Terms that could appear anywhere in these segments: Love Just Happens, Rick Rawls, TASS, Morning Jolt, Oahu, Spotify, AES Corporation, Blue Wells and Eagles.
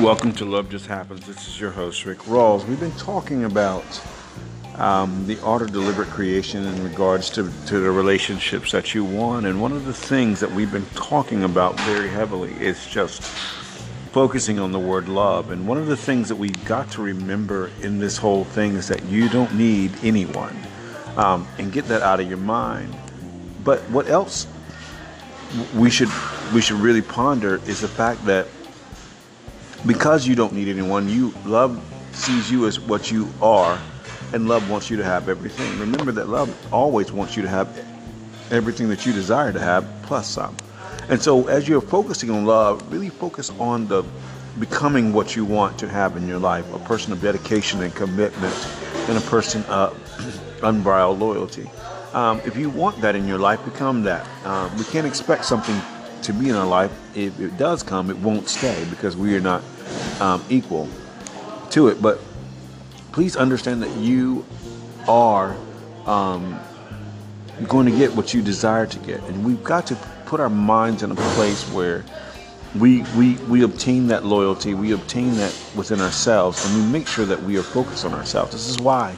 Welcome to Love Just Happens. This is your host, Rick Rawls. We've been talking about the art of deliberate creation in regards to the relationships that you want. And one of the things that we've been talking about very heavily is just focusing on the word love. And one of the things that we've got to remember in this whole thing is that you don't need anyone. And get that out of your mind. But what else we should really ponder is the fact that because you don't need anyone, love sees you as what you are, and love wants you to have everything. Remember that love always wants you to have everything that you desire to have, plus some. And so as you're focusing on love, really focus on the becoming what you want to have in your life, a person of dedication and commitment, and a person of unbridled loyalty. If you want that in your life, become that. We can't expect something to be in our life. If it does come, it won't stay because we are not equal to it. But please understand that you are going to get what you desire to get. And we've got to put our minds in a place where we obtain that loyalty, we obtain that within ourselves, and we make sure that we are focused on ourselves. This is why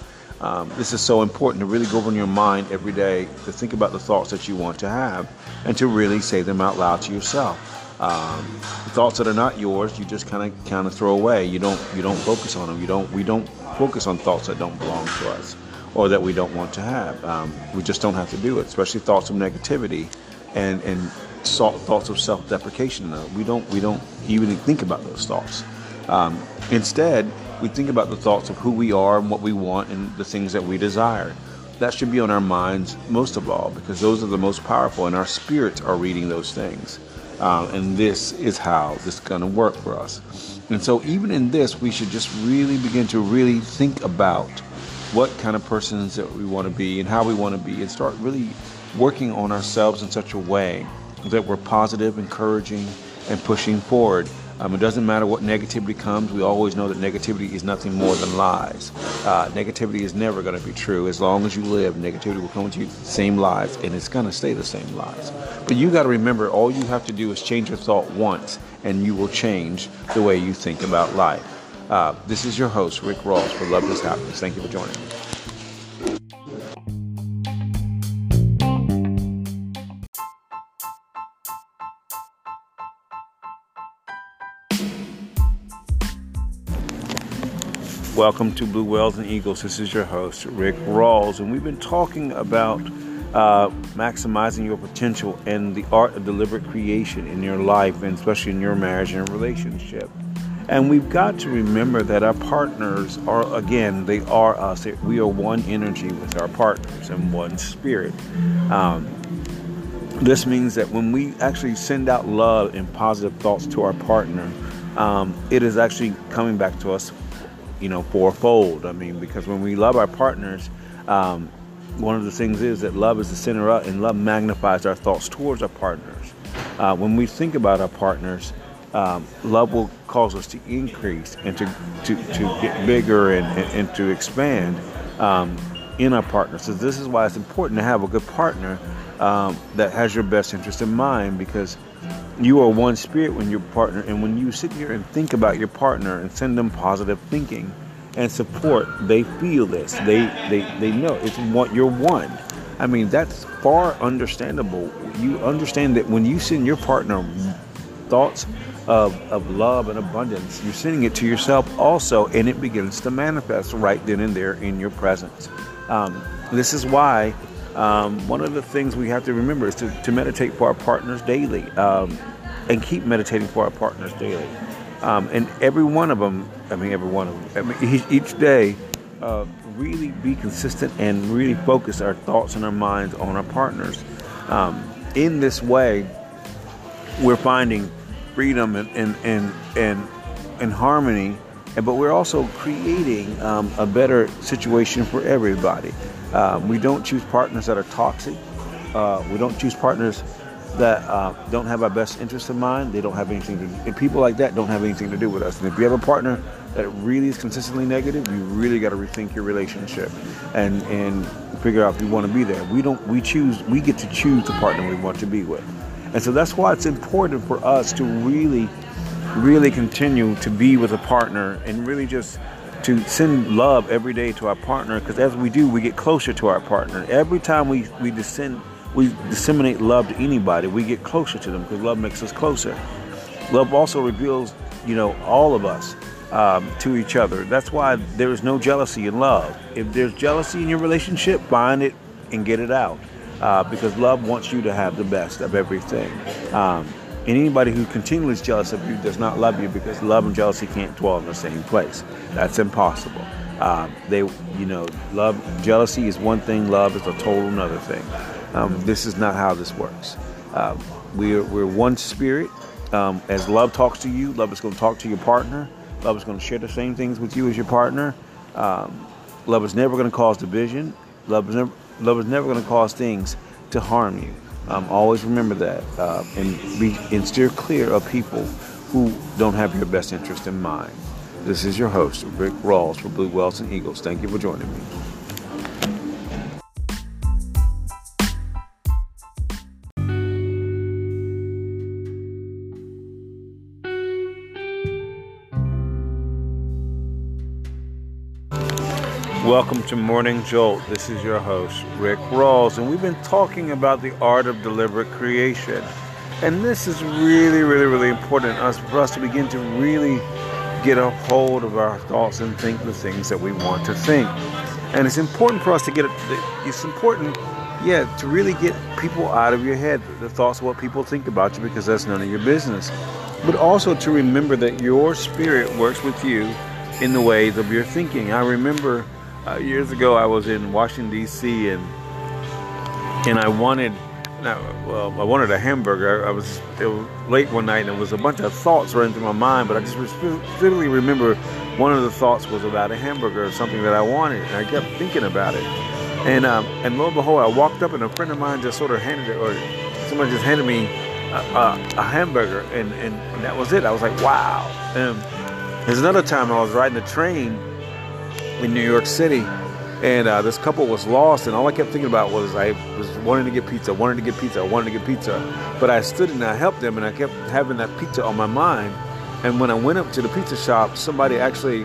this is so important, to really go over in your mind every day, to think about the thoughts that you want to have and to really say them out loud to yourself. The thoughts that are not yours, you just kind of throw away. You don't focus on them. We don't focus on thoughts that don't belong to us or that we don't want to have. We just don't have to do it, especially thoughts of negativity and thoughts of self-deprecation. We don't even think about those thoughts. Instead, we think about the thoughts of who we are and what we want and the things that we desire. That should be on our minds most of all, because those are the most powerful, and our spirits are reading those things. And this is how this is going to work for us. And so even in this, we should just really begin to really think about what kind of persons that we want to be and how we want to be, and start really working on ourselves in such a way that we're positive, encouraging, and pushing forward. It doesn't matter what negativity comes. We always know that negativity is nothing more than lies. Negativity is never going to be true. As long as you live, negativity will come to you, same lies, and it's going to stay the same lies. But you got to remember, all you have to do is change your thought once, and you will change the way you think about life. This is your host, Rick Rawls, for Love Just Happens. Thank you for joining me. Welcome to Blue Wells and Eagles. This is your host, Rick Rawls, and we've been talking about maximizing your potential and the art of deliberate creation in your life, and especially in your marriage and relationship. And we've got to remember that our partners are, again, they are us. We are one energy with our partners and one spirit. This means that when we actually send out love and positive thoughts to our partner, it is actually coming back to us, fourfold. Because when we love our partners, one of the things is that love is the center of, and love magnifies our thoughts towards our partners. When we think about our partners, love will cause us to increase and to get bigger and to expand in our partners. So this is why it's important to have a good partner that has your best interest in mind, because you are one spirit when your partner, and when you sit here and think about your partner and send them positive thinking and support, they feel this. They know it's what you're one. That's far understandable. You understand that when you send your partner thoughts of love and abundance, you're sending it to yourself also, and it begins to manifest right then and there in your presence. This is why one of the things we have to remember is to meditate for our partners daily, and keep meditating for our partners daily. And every one of them, each day, really be consistent and really focus our thoughts and our minds on our partners. In this way, we're finding freedom and harmony, but we're also creating a better situation for everybody. We don't choose partners that are toxic. We don't choose partners that don't have our best interests in mind. They don't have anything to do. And people like that don't have anything to do with us. And if you have a partner that really is consistently negative, you really got to rethink your relationship and figure out if you want to be there. We get to choose the partner we want to be with. And so that's why it's important for us to really, really continue to be with a partner and really just to send love every day to our partner, because as we do, we get closer to our partner. Every time we disseminate love to anybody, we get closer to them, because love makes us closer. Love also reveals, all of us to each other. That's why there is no jealousy in love. If there's jealousy in your relationship, find it and get it out, because love wants you to have the best of everything. And anybody who continually is jealous of you does not love you, because love and jealousy can't dwell in the same place. That's impossible. Love, jealousy is one thing, love is a total another thing. This is not how this works. We're one spirit. As love talks to you, love is going to talk to your partner. Love is going to share the same things with you as your partner. Love is never going to cause division. Love is never going to cause things to harm you. Always remember that, and steer clear of people who don't have your best interest in mind. This is your host, Rick Rawls, for Blue Wells and Eagles. Thank you for joining me. Welcome to Morning Jolt. This is your host, Rick Rawls, and we've been talking about the art of deliberate creation. And this is really, really, really important for us to begin to really get a hold of our thoughts and think the things that we want to think. And it's important for us to get it. It's important, to really get people out of your head, the thoughts of what people think about you, because that's none of your business. But also to remember that your spirit works with you in the ways of your thinking. I remember years ago, I was in Washington, D.C., and I wanted a hamburger. It was late one night, and there was a bunch of thoughts running through my mind, but I just specifically remember one of the thoughts was about a hamburger or something that I wanted, and I kept thinking about it. And lo and behold, I walked up, and a friend of mine just sort of handed me a hamburger, and that was it. I was like, wow. And there's another time I was riding the train in New York City, and this couple was lost, and all I kept thinking about was I wanted to get pizza, but I stood and I helped them, and I kept having that pizza on my mind. And when I went up to the pizza shop, somebody actually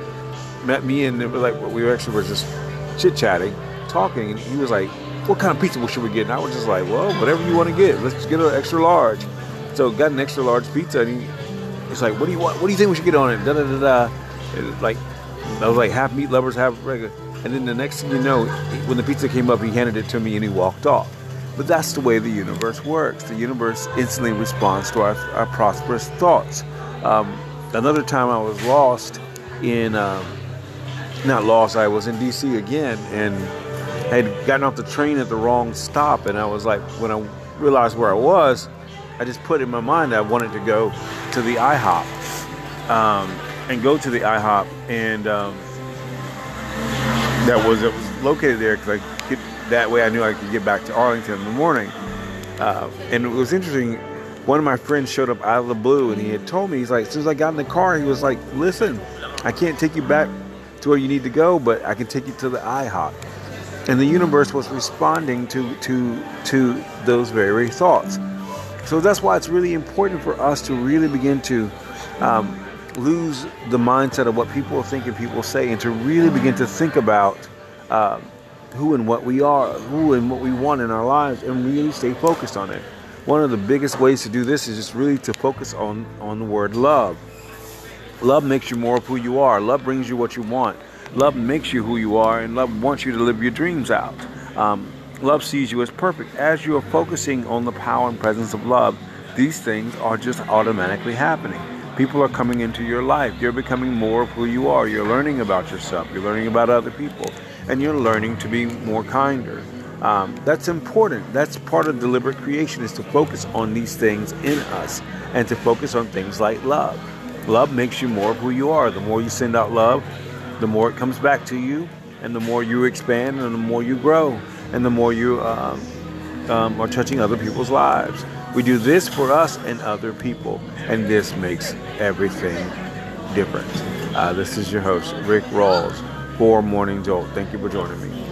met me, and it was like we were just chit-chatting, talking, and he was like, what kind of pizza should we get? And I was just like, well, whatever you want to get, let's get an extra large. So got an extra large pizza, and he's like, what do you want? What do you think we should get on it? I was like, half meat lovers, half regular. And then the next thing you know, when the pizza came up, he handed it to me and he walked off. But that's the way the universe works. The universe instantly responds to our prosperous thoughts. Another time I was I was in D.C. again, and had gotten off the train at the wrong stop. And I was like, when I realized where I was, I just put in my mind that I wanted to go to the IHOP. That was located there, because that way I knew I could get back to Arlington in the morning. And it was interesting, one of my friends showed up out of the blue, and he had told me, he's like, as soon as I got in the car, he was like, listen, I can't take you back to where you need to go, but I can take you to the IHOP. And the universe was responding to those very thoughts. So that's why it's really important for us to really begin to lose the mindset of what people think and people say, and to really begin to think about who and what we are, who and what we want in our lives, and really stay focused on it. One of the biggest ways to do this is just really to focus on the word love. Love makes you more of who you are. Love brings you what you want. Love makes you who you are, and love wants you to live your dreams out. Love sees you as perfect. As you are focusing on the power and presence of love, these things are just automatically happening. People are coming into your life. You're becoming more of who you are. You're learning about yourself. You're learning about other people. And you're learning to be more kinder. That's important. That's part of deliberate creation, is to focus on these things in us and to focus on things like love. Love makes you more of who you are. The more you send out love, the more it comes back to you, and the more you expand, and the more you grow, and the more you are touching other people's lives. We do this for us and other people, and this makes everything different. This is your host, Rick Rawls, for Morning Jolt. Thank you for joining me.